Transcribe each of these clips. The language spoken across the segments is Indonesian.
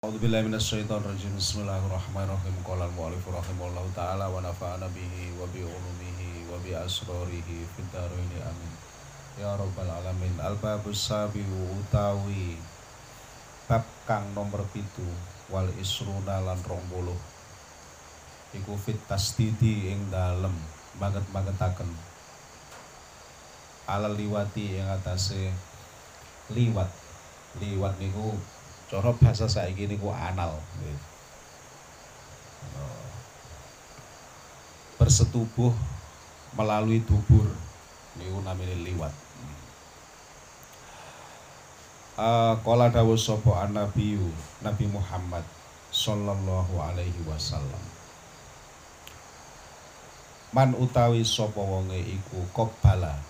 A'udzubillahi minasyaitonirrajim. Bismillahirrahmanirrahim. Qala al-mu'allif rahimahullahu ta'ala wa nafa'ana bihi wa bi ulumihi wa bi asrarihi fid dharain amin. Ya rabbal alamin. Al-babus sabi utawi bab kang nomor 7 wal isruna lan 20. Iku fit tasdidi ing dalem banget-bangetaken. Ala liwati ing atase liwat. Liwat niku cara bahasa saiki niku anal. Bersetubuh melalui dubur niku namine liwat. Qala dawuh sapa annabiyyu Nabi Muhammad sallallahu alaihi wasallam. Man utawi sapa wonge iku qabala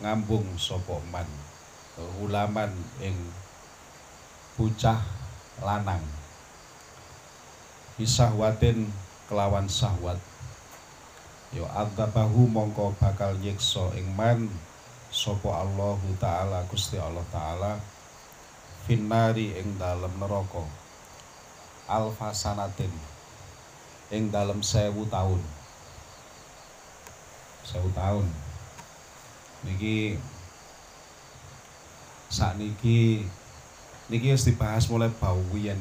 ngambung sapa man ulaman ing bocah lanang bisahwatin kelawan sahwat yo adzabahu mongko bakal nyiksa ing man sapa Allah taala Gusti Allah taala finnari ing dalem neraka alfasanatin ing dalem 1000 tahun 1000 tahun niki sakniki niki harus dibahas mulai bawian,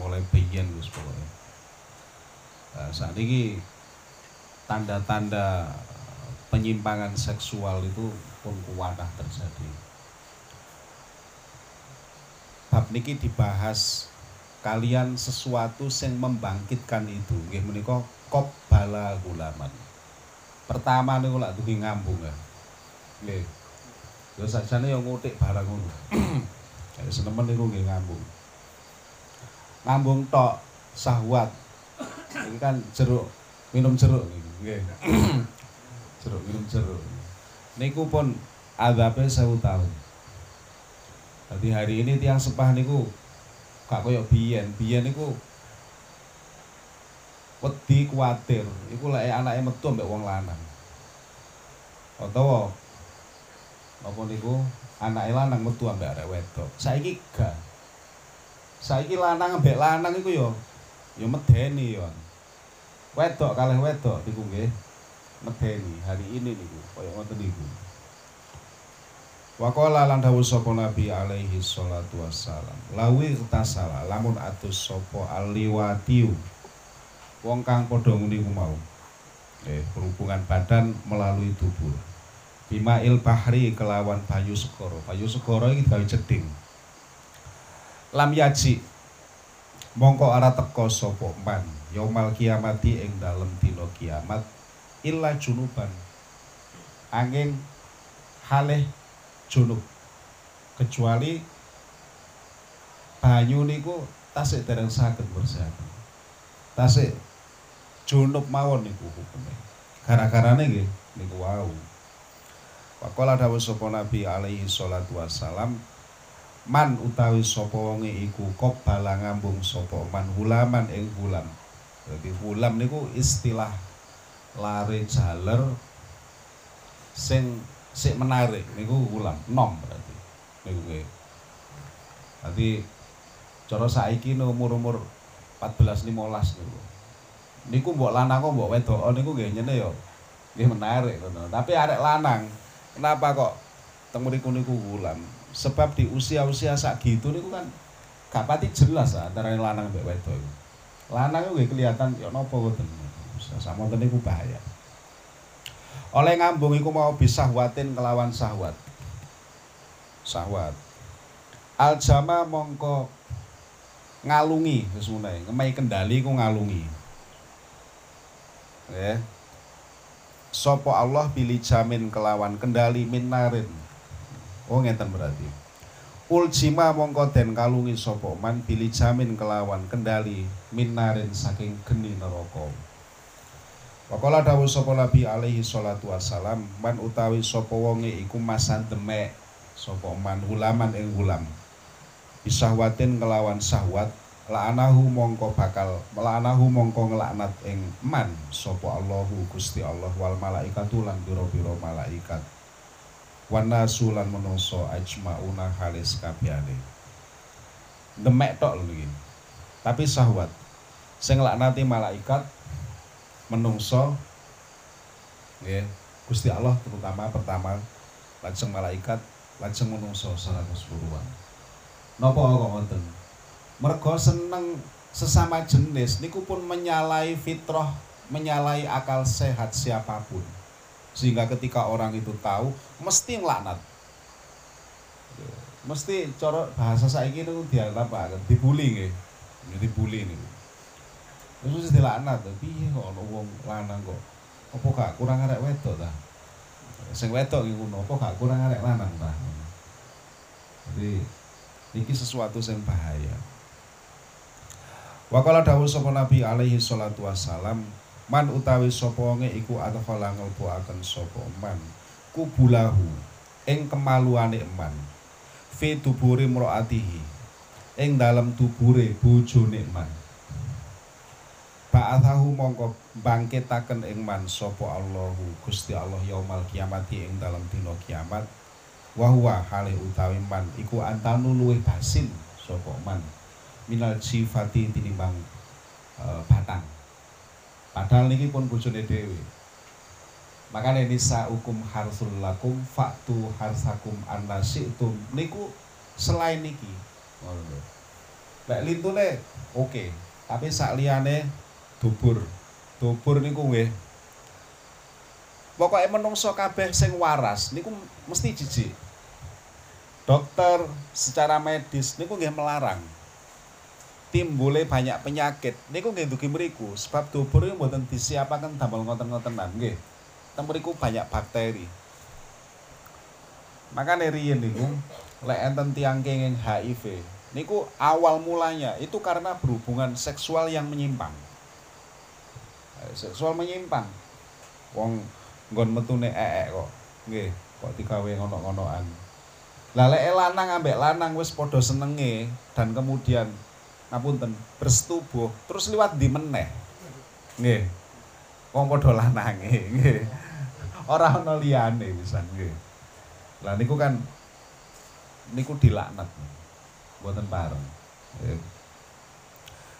mulai bayan gus pokoknya. Saat ini tanda-tanda penyimpangan seksual itu pun kuwadah terjadi. Bab niki dibahas kalian sesuatu yang membangkitkan itu. Nggih menika qabala gulaman. Pertama niku lak dugi ngambung ya. Nggih. Yo sajane yo ngutik barang ngono. Jadi senemen itu nggih ngambung. Ngambung tok sahwat. Ini kan jeruk, minum jeruk nggih. Jeruk minum jeruk. Niku pun adzabe 1000 tahun. Dadi hari ini tiang sepah niku gak koyo biyen. Biyen niku wedi kuwatir, iku lek anake metu mbek wong lanang. Utawa apa niku anak lanang metu ambek arek wedok. Saiki gak. Saiki lanang ambek lanang iku yo yo medeni yo. Wedok kalih wedok niku nggih medeni hari ini niku kaya ngoten niku. Wa qala lan dawuh sapa Nabi alaihi salatu wassalam. Lawi tasala lamun atus sapa aliwatiu. Wong kang padha ngene iku mau. Perhubungan badan melalui tubuh. Bima'il bahri kelawan bayu segara. Bayu segara iki gawe jeding. Lam yaji mongko ora teka sapa man yaumal kiamati ing dalem dina kiamat illa junuban. Angin halih junub. Kecuali banyu niku tasik dereng saged bersih. Tasik junub mawon niku hukume. Gara-garane nggih niku wau. Pakola dawuh sapa Nabi alaihi salatu wassalam man utawi sapa wonge iku qabala ngambung sapa man hulaman ing hulam. Dadi hulam niku istilah lare jaler sing sik menarik niku hulam, nom berarti. Niku nggih. Dadi cara saiki umur-umur 14 15 niku. Niku mbok lanang kok mbok wedok niku nggih nyene ya nggih menarik ngono. Tapi arek lanang kenapa kok temuriku niku ulam? Sebab di usia-usia sak gitu niku kan gak pati jelas antara lanang mbek wedok. Lanang kuwi kelihatan ya napa ngoten. Samonten niku bahaya. Oleh ngambung iku mau bisahwatin kelawan sahwat. Sahwat. Aljama mongko ngalungi wis menawa ngemai kendali ku ngalungi. Ya. Sopo Allah pilih jamin kelawan kendali minarin. Oh ngeten berarti. Uljima mongko den kalungi sopo man pilih jamin kelawan kendali minarin saking geni neraka. Waqala dawuh sapa Nabi alaihi salatu wassalam man utawi sapa wonge iku masan demek sapa man hulaman ing hulam. Bisahwatin kelawan sahwat la'anahu mongko bakal melanahu mongko ngelaknat ing man sapa Allahu Gusti Allah wal malaikatu lan biro-biro malaikat wanasu lan menungso ajmauna halis kabehane demek tok lho iki tapi syahwat sing nglaknati malaikat menungso nggih Gusti Allah, terutama pertama lajeng malaikat lajeng menungso 100-an. Napa kok ngoten? Mergo seneng sesama jenis niku pun menyalahi fitrah, menyalahi akal sehat siapapun. Sehingga ketika orang itu tahu mesti nglaknat. Mesti cara bahasa saiki niku dianggap dibully nggih. Dibully niku. Terus dilaknat, piye kok ana wong lanang kok apa gak kurang arek wedok ta? Sing wedok iki ngono, apa gak kurang arek lanang ta? Jadi iki sesuatu yang bahaya. Wakala dawuh sapa Nabi alaihi salatu wassalam, man utawi sapa nge iku adkhala nglebuaken sapa man kubulahu ing kemaluane man fi tuburi mraatihi ing dalem tubure bojone man. Ba'athahu mongko bangkitaken ing man sapa Allahu Gusti Allah yaumal kiamati ing dalem dina kiamat, wa huwa hale utawi man iku antanu luwih basin sapa man minal sifati tinimbang batang. Padahal niki pun bojone dhewe. Makane nisa hukum harsul lakum fa'tu harsakum annasitum niku selain niki. Lek lintune oke, tapi sak liyane dubur niku nggih. Pokoke menungso kabeh sing waras niku mesti jijik. Dokter secara medis niku nggih melarang timbule banyak penyakit niku nggih dugi mriku, sebab dubur niku mboten disiapaken damel ngoten-ngotenan nggih. Ten mriku banyak bakteri. Makane riyen niku lek enten tiyang kenging HIV niku awal mulanya itu karena berhubungan seksual yang menyimpang. Seksual menyimpang, wong nggon metune eek kok, nggih, kok digawe ngono-ngonoan. Lah lek lanang ambek lanang wis padha senenge dan kemudian ngapunten bersetubuh, terus liwat ndi meneh, nggih, wong padha lanange, nggih, ora ana liyane pisan, nggih. Lah niku kan niku dilaknat, mboten pareng.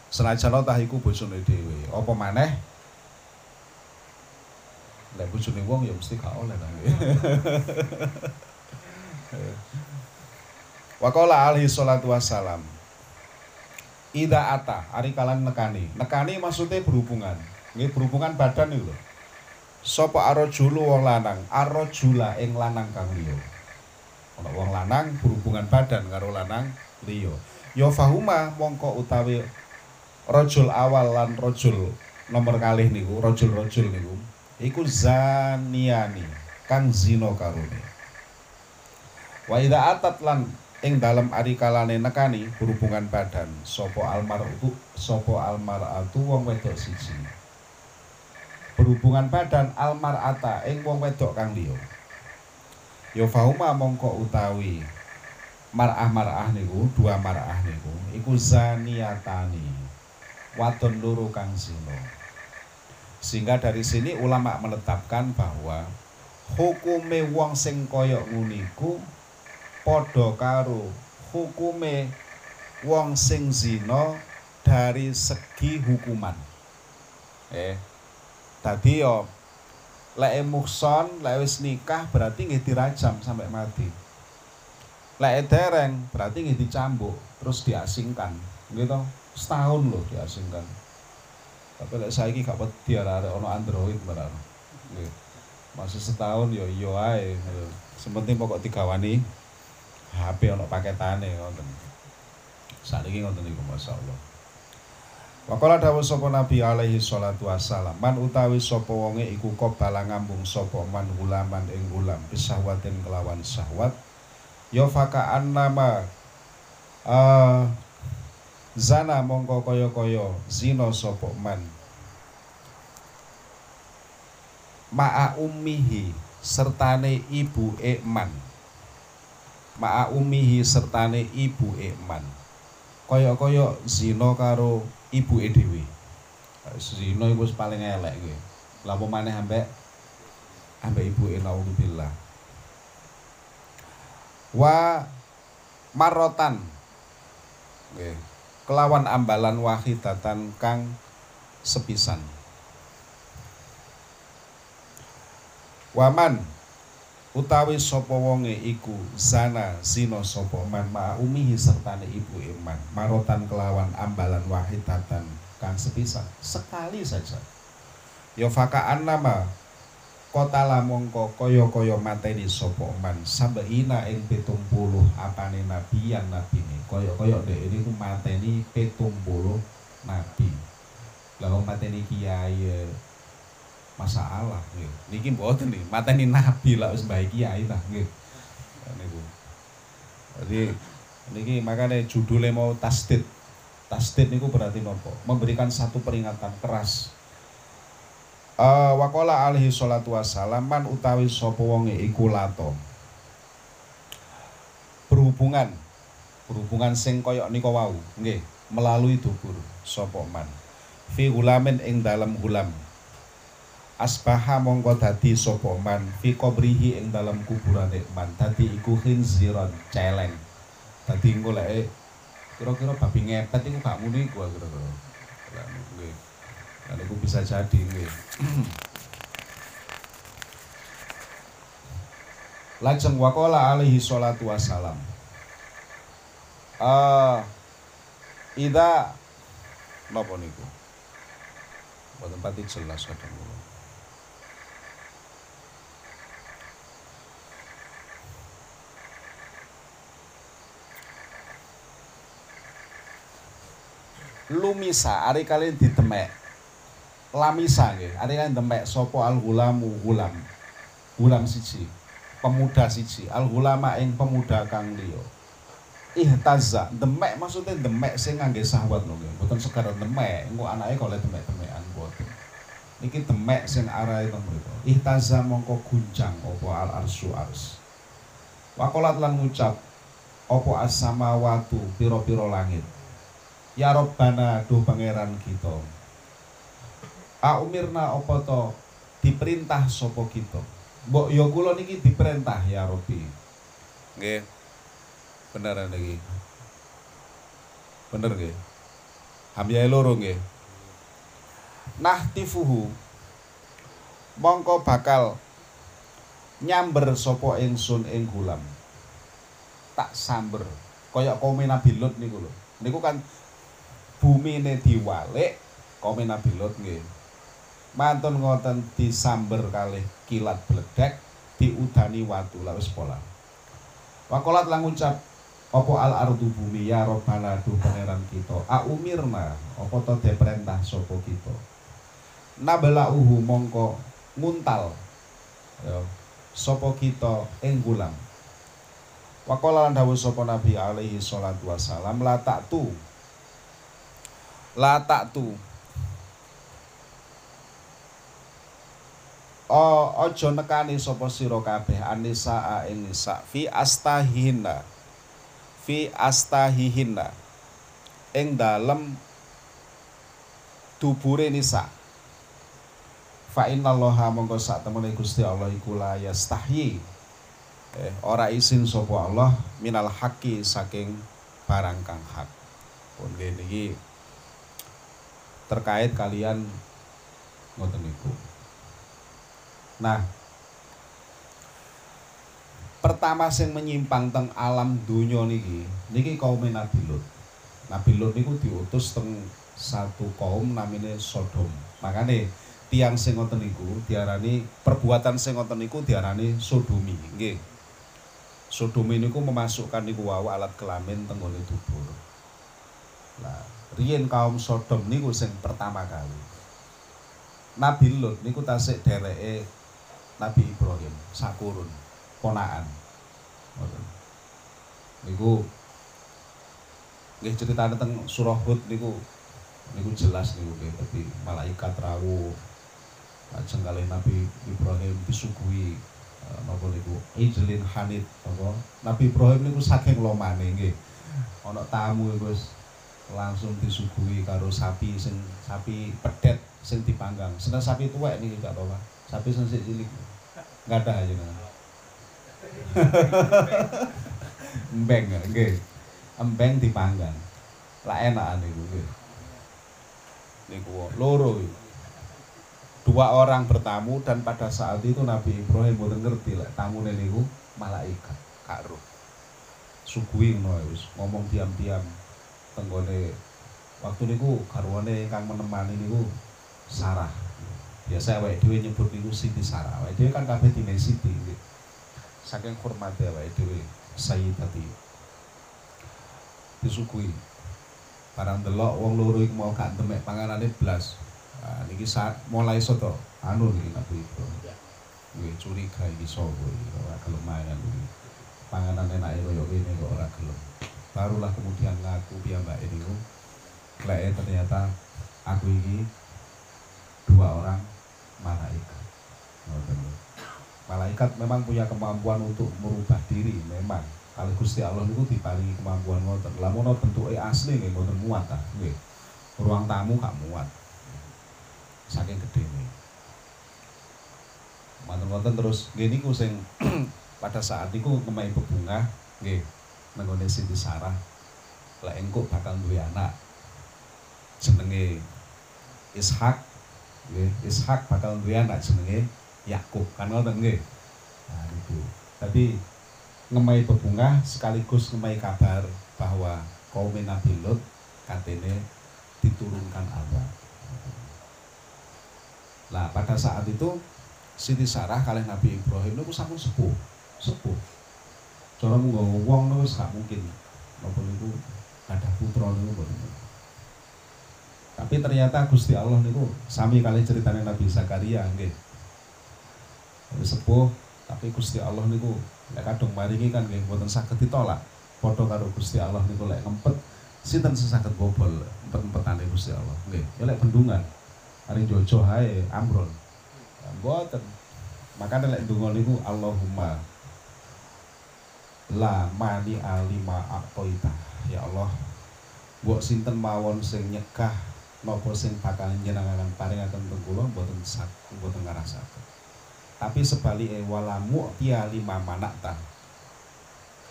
Senajan tah iku bojone dhewe, apa maneh? Lek bojone wong ya mesti gak oleh ta. Wa qala alaihi salatu wassalam. Ida ata ari kalan nekani. Nekani maksudnya berhubungan. Nggih berhubungan badan iki lho. Sapa arrajulu wong lanang, arrajula ing lanang kang liya. Ana wong lanang berhubungan badan karo lanang liya. Ya fahuma mongko utawi rajul awal lan rajul nomor kalih niku, rajul-rajul niku iku zaniani kang zina karone. Wa idza atat lan ing dalem ari kalane nekani berhubungan badan sapa almaratu wong wedok siji. Berhubungan badan almarata ing wong wedok kang liya. Ya fauma mongko utawi marah-marah niku, dua marah niku iku zaniatani wadon loro kang zina. Sehingga dari sini ulama menetapkan bahwa hukume wong sing kaya nguniku padha karo hukume wong sing zina dari segi hukuman. Tadi yo lek mukson, lek wis nikah berarti nggih dirajam sampai mati. Lek dereng berarti nggih dicambuk terus diasingkan. Nggih to, setahun lho diasingkan. Tapi lek saiki gak wedi arek ana android barang. Nggih. Masih setahun ya iya ae. Sementing pokok digawani HP ana paketane ngoten. Saiki ngoten iku masyaallah. Waqala dawuh sapa Nabi alaihi salatu wassalam, man utawi sapa wonge iku kobala ngambung sapa man ulaman ing ulam bisahwatin kelawan syahwat. Ya faka'an nama zana mongko kaya-kaya zina sapa man ma'a ummihi sertane ibu ekman. Ma'a ummihi sertane ibu ekman kaya-kaya zina karo ibuke dhewe. Zina iku wis paling elek kuwi. Lah apa maneh ambek ibuke naudzubillah. Wa marotan nggih kelawan ambalan wahidatan kang sepisan. Waman utawi sapa wonge iku zana zina sapa man ma'umihi sertane ibu iman marotan kelawan ambalan wahidatan kang sepisan sekali saja. Ya fakaan nama kota lamongko koyo-koyo mateni sapa man sabeina ing 70 apane nabi yang nabine koyo-koyo dhek ini ku mateni 70 nabi. Lah mateni kiai masalah nggih. Niki mboten niki mateni nabi lak wis bae kiai ta nggih. Niku. Jadi niki makane judule mau tasdid. Tasdid niku berarti nopo? Memberikan satu peringatan keras. Wakola alaihi sholatu wassalam man utawi sapa wonge iku lato berhubungan sing koyok nika wau nggih melalui dubur sapa man fi gulamin ing dalem gulam asbaha mongko dadi sapa man fi qabrihi ing dalem kuburane man dadi iku khinziran celeng dadi goleke kira-kira babi ngepet iku gak muni gua kira-kira nggih. Kalau aku bisa jadi nih. Lajeng wakola alaihi sholatu wassalam ida nopo niku boten pati jelas kadang kula. Lumisa ari kalian ditemek lamisa nggih, artinya demek sapa al-ghulamu gulam. Gulam siji, pemuda siji, al-ghulama ing pemuda kang liya. Ihtazza, demek maksudnya demek sing ngangge syahwat lho nggih, mboten sekedar demek, engko anake kok oleh demek-demekan mboten. Niki demek sing arahe teng mriku. Ihtazza mongko guncang apa al-arsyu ars. Waqalat lan ngucap apa as-samawatu pira-pira langit. Ya Rabbana, duh pangeran kita. Aumirna apa to diperintah sapa kita. Mbok ya kula niki diperintah ya Rabbi. Nggih. Beneran niki. Bener nggih. Hamyae loro nggih. Nahtifuhu mongko bakal nyamber sapa ingsun ing gulam. Tak samber kaya kaum Nabi Lut niku lho. Niku kan bumine diwalik kaum Nabi Lut nggih. Mantun ngoten disamber kalih kilat bledek diudani watu la wis pola. Wakolat lang ngucap apa al ardu bumi ya Rabbana duh pangeran kita. A umirna apa to diperintah sapa kita. Nabalauhu mongko nguntal ya sapa kita ing gulam. Wakola lan dawuh sapa Nabi alaihi sholatu wassalam la taktu ojo nekani sapa sira kabeh anisa ing nisa fi astahihinna ing dalem dubure nisa fa innallaha mongko sak temene Gusti Allah iku la yastahi ora isin sapa Allah minal haqqi saking barang kang hak. Pun niki terkait kalian ngoten niku. Nah, pertama sing menyimpang teng alam dunia niki kaum Nabi Lut. Nabi Lut niku diutus teng satu kaum namine Sodom. Makane tiang sing ngoten niku diarani perbuatan sing ngoten niku diarani sodomi, nggih. Sodomi niku memasukkan niku wau alat kelamin teng ngone dubur. Nah, riyen kaum Sodom niku sing pertama kali. Nabi Lut niku tasik dereke Nabi Ibrahim sakurun ponaan niku nggih critane teng surah Hud niku jelas niku tapi malaikat rawuh lajeng kalih Nabi Ibrahim disuguhi napa niku ijlin hanid apa Nabi Ibrahim niku saking lomane nggih ana tamu wis langsung disuguhi karo sapi sing sapi pedet sing dipanggang seneng sapi tuwek niki gak apa-apa sapi sing cilik enggak ada aja nang. Embeng nggih. Embeng dipanggang. lah enak niku loro. Dua orang bertamu dan pada saat itu Nabi Ibrahim mboten ngerti lek tamune niku malaikat kak roh. Suguhi ngono wis ngomong diam-diam tenggone waktu niku garwane kang menemani niku Sarah. Biasa awake dhewe nyebut niku Siti Sarah. Awake dhewe kan kabeh dine Siti. Saking hormate awake dhewe Sayyidati. Disuguhi. Barang delok wong loro iki mau gak entemek panganane blas. Nah, niki saat mulai soto anu iki Nabi Ibrahim. Nggih curiga iki sapa iki ora gelem mangan iki. Panganan enake koyo ngene kok ora gelem. Barulah kemudian ngaku piyambake niku kleke ternyata aku ini dua orang malaikat. Malaikat memang punya kemampuan untuk merubah diri, memang. Kalau Gusti Allah itu diparingi kemampuan ngoten. Lamun bentuke asli nggih mboten muat ta. Nggih. Ruang tamu gak muat. Saking gedene. Manten-manten terus nggih niku sing pada saat niku kemahe bebungah nggih nenggone Siti Sarah. Lek engko bakal duwe anak jenenge Ishak, nggih. Ishak bakal duwe anak jenenge Yakub. Kan ngoten nggih. Nah niku. Tapi ngemai bebungah sekaligus ngemai kabar bahwa kaum Nabi Lut katene diturunkan Allah. Nah pada saat itu Siti Sarah kalih Nabi Ibrahim niku sampun sepuh. Cara mung wong niku gak mungkin napa niku gadah putra niku. Tapi ternyata Gusti Allah niku sami kalih ceritane Nabi Zakaria nggih. Sepuh tapi Gusti Allah niku lek kadung maringi kan nggih mboten saged ditolak. Padha karo Gusti Allah niku lek ngempet sinten sing saged bobol empet-empetane Gusti Allah nggih. Ya lek bendungan ari jojo hae ambrol. Mboten. Makane lek ndonga niku Allahumma la mani alima aqoita. Ya Allah, mbok sinten mawon sing nyegah napa sing bakal njenengan paringaken teng kula mboten saged mboten ngrasaken. Tapi sebaliknya walamu tiya lima manakta.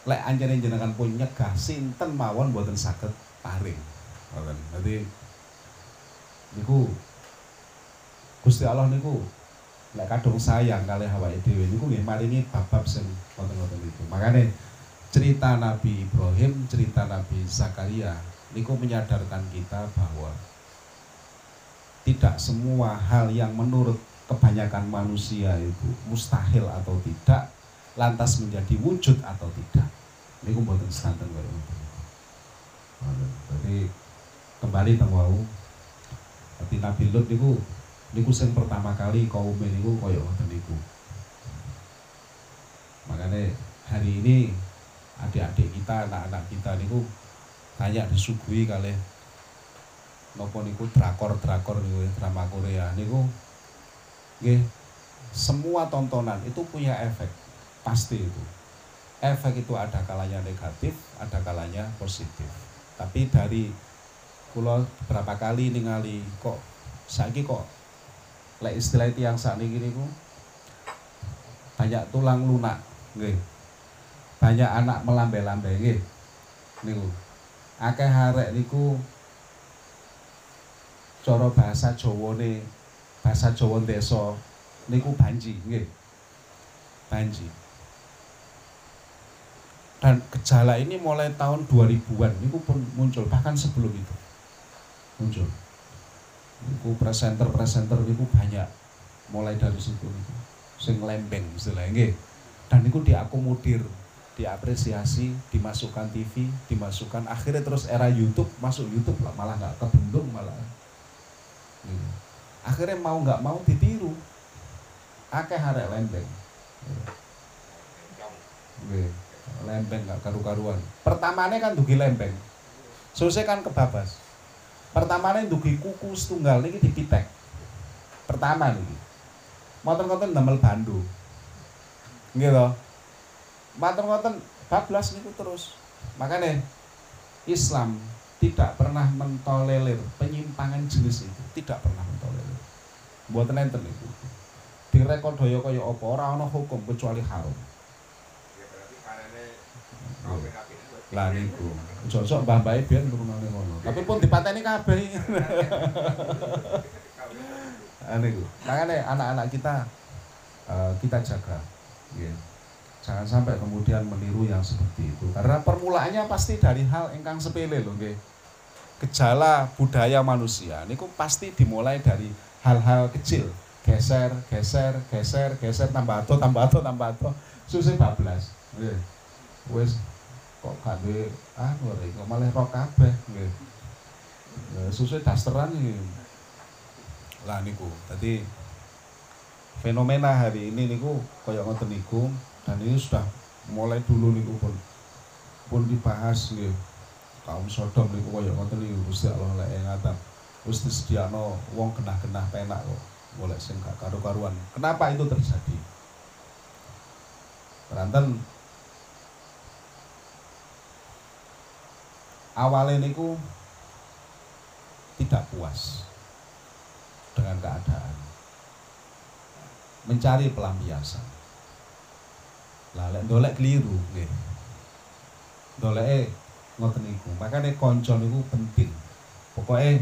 Lek anjane jenengan pun nyegah sinten mawon mboten saged paring. Ngoten. Dadi niku Gusti Allah niku lek kadung sayang kalih awake dhewe niku nggih maringi bab-bab sing wonten-wonten niku. Makane cerita Nabi Ibrahim, cerita Nabi Zakaria niku menyadarkan kita bahwa tidak semua hal yang menurut kebanyakan manusia itu mustahil atau tidak lantas menjadi wujud atau tidak. Ini mboten santen karo. Jadi kembali teng wau. Tapi Nabi Lut niku sing pertama kali kaum niku koyo ngoten niku. Makanya hari ini adik-adik kita, anak-anak kita niku tanya disuguhi kalih napa niku drakor-drakor niku drama Korea niku. Nggih, semua tontonan itu punya efek, pasti itu. Efek itu ada kalanya negatif, ada kalanya positif. Tapi dari kula beberapa kali ningali kok saiki kok lek istilah tiyang sakniki niku banyak tulang lunak, nggih. Banyak anak melambai-lambai nggih. Niku akeh arek niku cara bahasa Jawane bahasa Jawa desa niku banji nggih. Banji. Dan gejala ini mulai tahun 2000-an niku pun muncul, bahkan sebelum itu. Muncul. Niku presenter-presenter niku banyak mulai dari situ niku. Sing lembeng istilahnya nggih. Dan niku diakomodir, diapresiasi, dimasukkan TV, dimasukkan akhirnya terus era YouTube, masuk YouTube lah malah nggak kebendung malah. Nggih. Akhirnya mau nggak mau ditiru, akeh arek lembeng, lembeng nggak karu-karuan. Pertamane kan dugi lembeng, sose kan kebabas. Pertamane dugi kuku setunggal ini dipitek. Pertama nih, motor-motor namel bandu, gitu. Motor-motor bablas itu terus. Makanya Islam tidak pernah mentolerir penyimpangan jenis itu, tidak pernah mentolerir. Mboten enten niku. Direkon daya kaya apa ora ana hukum kecuali haram. Ya berarti karene Lah niku. Josok mbah-mbahe biyen ngrungokne ngono. Tapi pun dipateni kabeh. Niku. Makane anak-anak kita kita jaga. Yeah. Jangan sampai kemudian meniru yang seperti itu. Karena permulaannya pasti dari hal ingkang sepele lho nggih. Gejala budaya manusia niku pasti dimulai dari hal-hal kecil. Geser, geser, geser, geser, tambah ato. Susih bablas. Nggih. Wis kok gak duwe anu rek, kok malah ro kabeh nggih. Susih dasteran iki. Lah niku. Dadi fenomena hari ini niku kaya ngoten niku. Dan ini sudah mulai dulu niku pun dibahas nggih. Kaum Sodom niku kaya ngoten niku Gusti Allah lek ngaten. Wis disediakno wong genah-genah penak kok, golek sing gak karu-karuan. Kenapa itu terjadi? Peranten awalnya niku tidak puas dengan keadaan. Mencari pelampiasan. Lah lek ndolek keliru nggih. Ndoleke ngoten niku. Makane kanca niku penting. Pokoke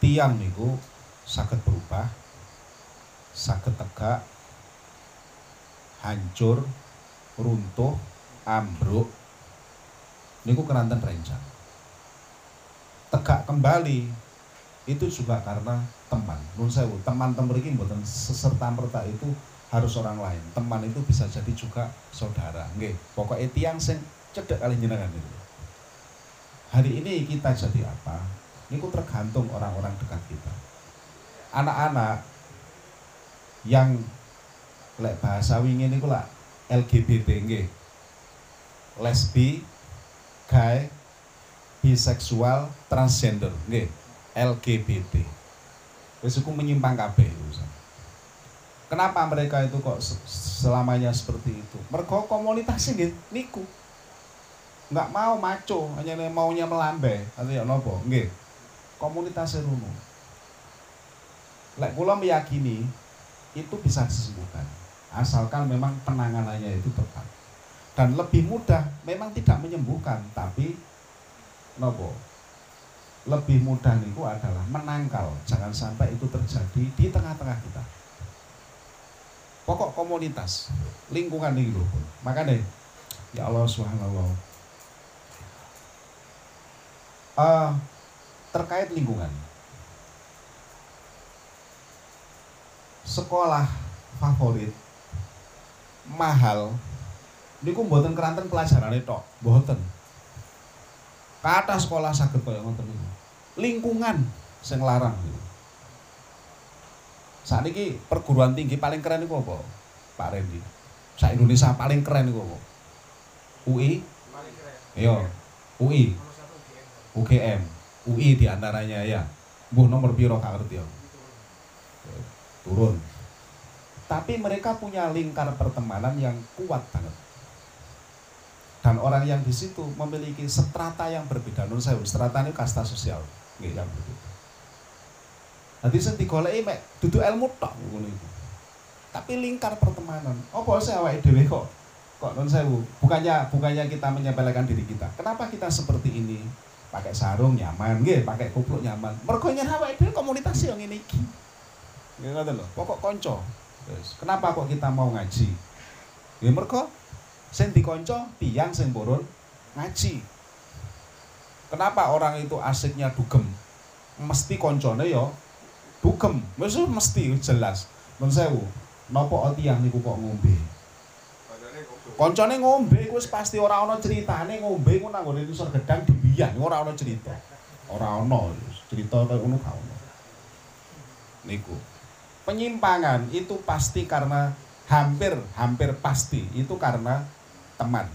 tiang niku saged berubah, saged tegak, hancur, runtuh, ambruk. Niku keranten rencang. Tegak kembali itu juga karena teman. Nun sewu, teman-teman mriki mboten seserta merta itu harus orang lain. Teman itu bisa jadi juga saudara. Nggih, pokoke tiyang sing cedhek kalih njenengan itu. Hari ini kita jadi apa? Niku tergantung orang-orang dekat kita. Anak-anak yang lek bahasa wingi niku lak LGBT nggih. Lesbi, gay, biseksual, transgender nggih. LGBT. Wis iku menyimpang kabeh. Kenapa mereka itu kok selamanya seperti itu? Mergo komunitas nggih niku. Enggak mau maco, hanya maunya melambai atau ya nopo, nggih. Komunitas rumo. Lek kula meyakini itu bisa disembuhkan asalkan memang penanganannya itu tepat. Dan lebih mudah memang tidak menyembuhkan, tapi nopo? Lebih mudah niku adalah menangkal, jangan sampai itu terjadi di tengah-tengah kita. Pokok komunitas, lingkungan ini lho. Makanya, ya Allah subhanallah. Terkait lingkungan. Sekolah favorit, mahal, niku mboten keranten pelajarannya tok, mboten. Kata sekolah saged kaya ngoten niku. Lingkungan sing larang. Saat ini perguruan tinggi paling keren itu apa? Pak Rendy. Sa Indonesia paling keren itu apa? UI? Paling keren. Iya. UI. UGM. UI diantaranya ya. Mbuh nomor piro gak ngerti ya. Turun. Tapi mereka punya lingkar pertemanan yang kuat banget. Dan orang yang di situ memiliki strata yang berbeda. Menurut saya strata ini kasta sosial. Nggih, yang berbeda. Nanti sing digoleki mek duduk ilmu tok ngono iku. Tapi lingkar pertemanan. Apa saya awake dhewe kok nun sewu. Bukannya kita menyepelekan diri kita. Kenapa kita seperti ini? Pakai sarung nyaman, nggih, pakai kupluk nyaman. Mergo nyara awake dhewe komunitas yo ngene iki. Nggih ngoten lho. Pokok kanca. Kenapa kok kita mau ngaji? Ya mergo sing dikanca tiyang sing purun ngaji. Kenapa orang itu asiknya dugem? Mesti kancane yo dugem, mesti jelas. Nun sewu, napa tiyang niku kok ngombe? Koncone ngombe iku wis pasti ora ana critane ngombe iku nang ngene isor gedang dibiyan, ora ana cerita. Ora ana cerita kaya ngono gak ono. Niku. Penyimpangan itu pasti karena hampir pasti itu karena teman.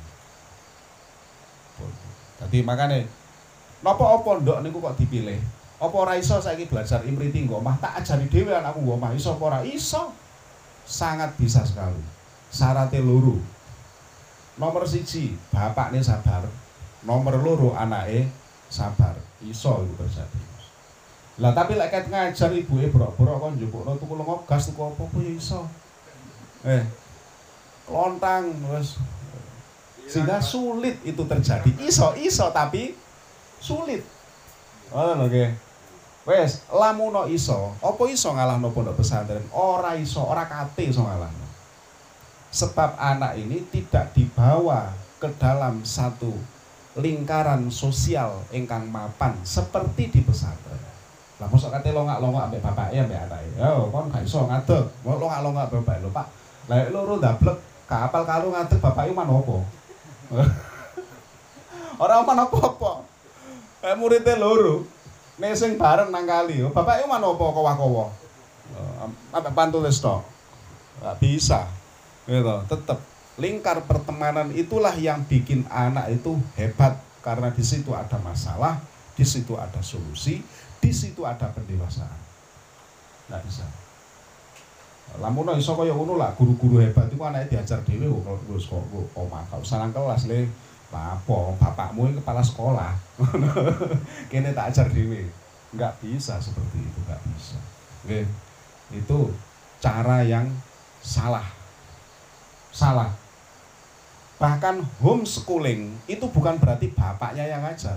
Jadi makane napa pondok niku kok dipilih? Apa ora iso saiki belajar Imriti nggo omah tak ajari dhewe anakku nggo omah iso apa ora iso? Sangat bisa sekali. Syaratnya loro. Nomor 1, bapakne sabar. Nomor 2, anake sabar. Iso iku terjadi. Lah tapi lek ket ngajar ibuke brok-brok kon njupukno tuku lengo gas tuku apa-apa ya iso. Lontang wis sehingga sulit itu terjadi. Iso tapi sulit. Ngono nggih. Wes, lamun iso, apa iso ngalahno pondok pesantren? Ora iso, ora kate iso ngalahno. Sebab anak ini tidak dibawa ke dalam satu lingkaran sosial ingkang mapan seperti di pesantren. Lah mosok kate longak-longak ambek bapake ambek anake. Yo, kon gak iso ngadeg. Mosok longak-longak bapak lho, Pak. Lah loro ndablek, kapal karo ngadeg bapake manopo. Ora manopo-opo. Eh muridé loro. Nek sing bareng nang kali, bapake manopo kowa-kowa. Ambek pantulis tok. Gak bisa. Gitu, tetap lingkar pertemanan itulah yang bikin anak itu hebat, karena di situ ada masalah, di situ ada solusi, di situ ada pendewasaan. Nggak bisa. Lamun iso kaya ngono lah, guru-guru hebat itu anaknya diajar dhewe kok terus kok omah, gak usah nang kelas le. Apa bapakmu ini kepala sekolah. Kene tak ajar dhewe. Nggak bisa seperti itu, nggak bisa. Oke. Itu cara yang salah. Salah. Bahkan homeschooling itu bukan berarti bapaknya yang ngajar.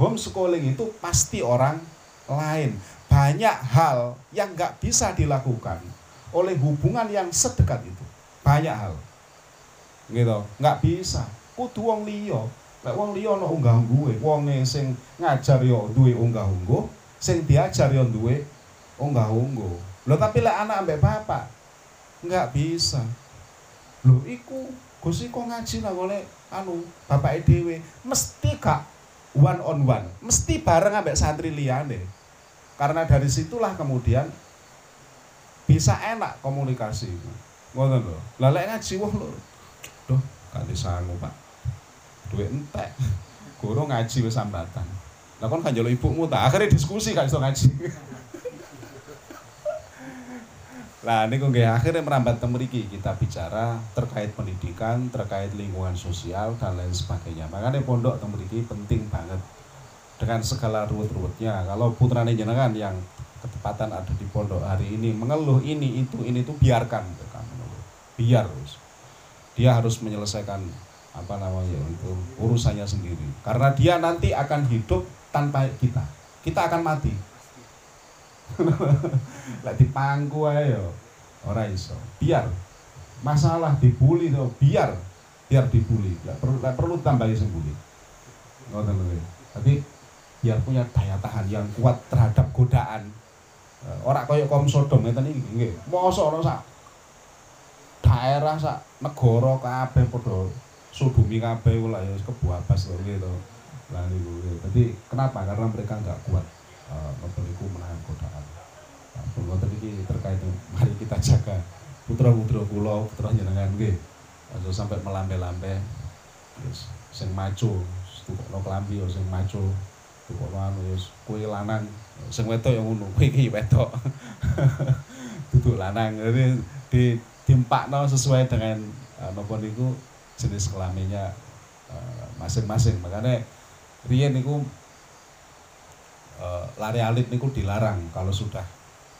Homeschooling itu pasti orang lain. Banyak hal yang nggak bisa dilakukan oleh hubungan yang sedekat itu. Banyak hal. Gitu, nggak bisa. Kudu wong liya. Lek wong liya ana unggah-ungguhe, wonge sing ngajar ya duwe unggah-ungguh, sing diajar ya duwe unggah-ungguh. Lho tapi lek anak ambek bapak nggak bisa. Lho iku Gus iku ngaji nang oleh anu bapake dhewe, mesti gak one on one, mesti bareng ambek santri liyane. Karena dari situlah kemudian bisa enak komunikasi. Ngoten lho. Lah lek ngaji wah lho. Duh, kate sangu, Pak. Duit entek. Guru ngaji wis sambatan. Lah kon kan njaluk ibumu ta, akhirnya diskusi gak iso ngaji. Nah, ini akhirnya merambat ke mriki, kita bicara terkait pendidikan, terkait lingkungan sosial, dan lain sebagainya. Makanya pondok ke mriki penting banget dengan segala ruwet-ruwetnya. Kalau putrane jenengan yang ketepatan ada di pondok hari ini mengeluh ini itu biarkan mereka mengeluh, biar dia harus menyelesaikan itu urusannya sendiri, karena dia nanti akan hidup tanpa kita akan mati. Lek dipangku ae yo ora iso. Biar masalah dibuli to, biar dibuli. Enggak perlu tambahi sing buli. Ngoten lho. Tapi biar punya daya tahan yang kuat terhadap godaan. Ora kaya kaum Sodom ngeten iki nggih. Mosok ora sak daerah sak negara kabeh padha sudumi kabeh lha ya wis kebuabas lho nggih to. Lah niku. Dadi kenapa? Karena mereka enggak kuat. Mempeliku menahan godaan. Kalau tadi terkait dengan mari kita jaga putra-putra kula, putra jenengan nggih. Aja sampai melambe-lambe. Wis sing maco, tukokno klambi ya sing maco. Tukokno anu wis kuwi lanang, sing wedok ya ngono. Kuwi iki wedok. Duduk lanang. Jadi ditimpakno sesuai dengan napa niku jenis kelaminnya masing-masing. Makane riyen niku lari alit niku dilarang kalau sudah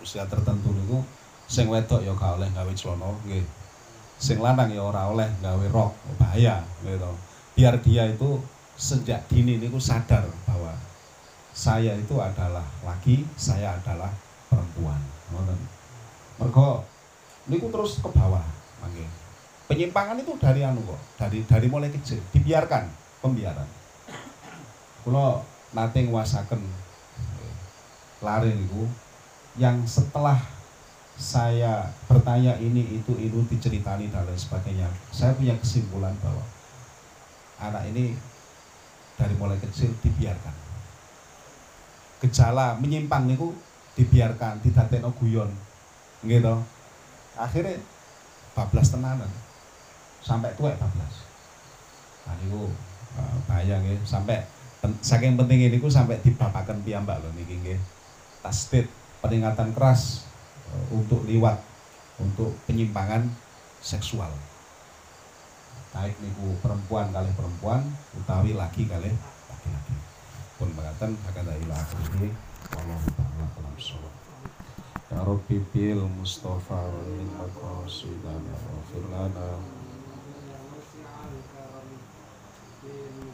usia tertentu niku sing wedok ya gak oleh gawe celana nggih. Sing lanang ya ora oleh gawe rok, bahaya gitu. Biar dia itu sejak dini niku sadar bahwa saya itu adalah laki, saya adalah perempuan. Ngoten. Mergo niku terus ke bawah nggih. Penyimpangan itu dari anu kok, dari mulai kecil dibiarkan, pembiaran. Kula nate nguasaken lari itu, yang setelah saya bertanya ini diceritani dan lain sebagainya, saya punya kesimpulan bahwa anak ini dari mulai kecil dibiarkan. Gejala menyimpang itu dibiarkan, didadekno guyon, gitu. Akhirnya bablas tenanan, sampai tua bablas. Nah itu bayang ya, sampai saking penting ini ku sampai dibapakan piyambak loh niki nggih. Tasdid peringatan keras untuk liwat, untuk penyimpangan seksual. Baik niku perempuan kali perempuan utawi laki kali laki-laki. Pun mengatakan akan dari laki Allah taala alam sholat. Ya Rabbi bil Mustafa wal Makasudana wa firlana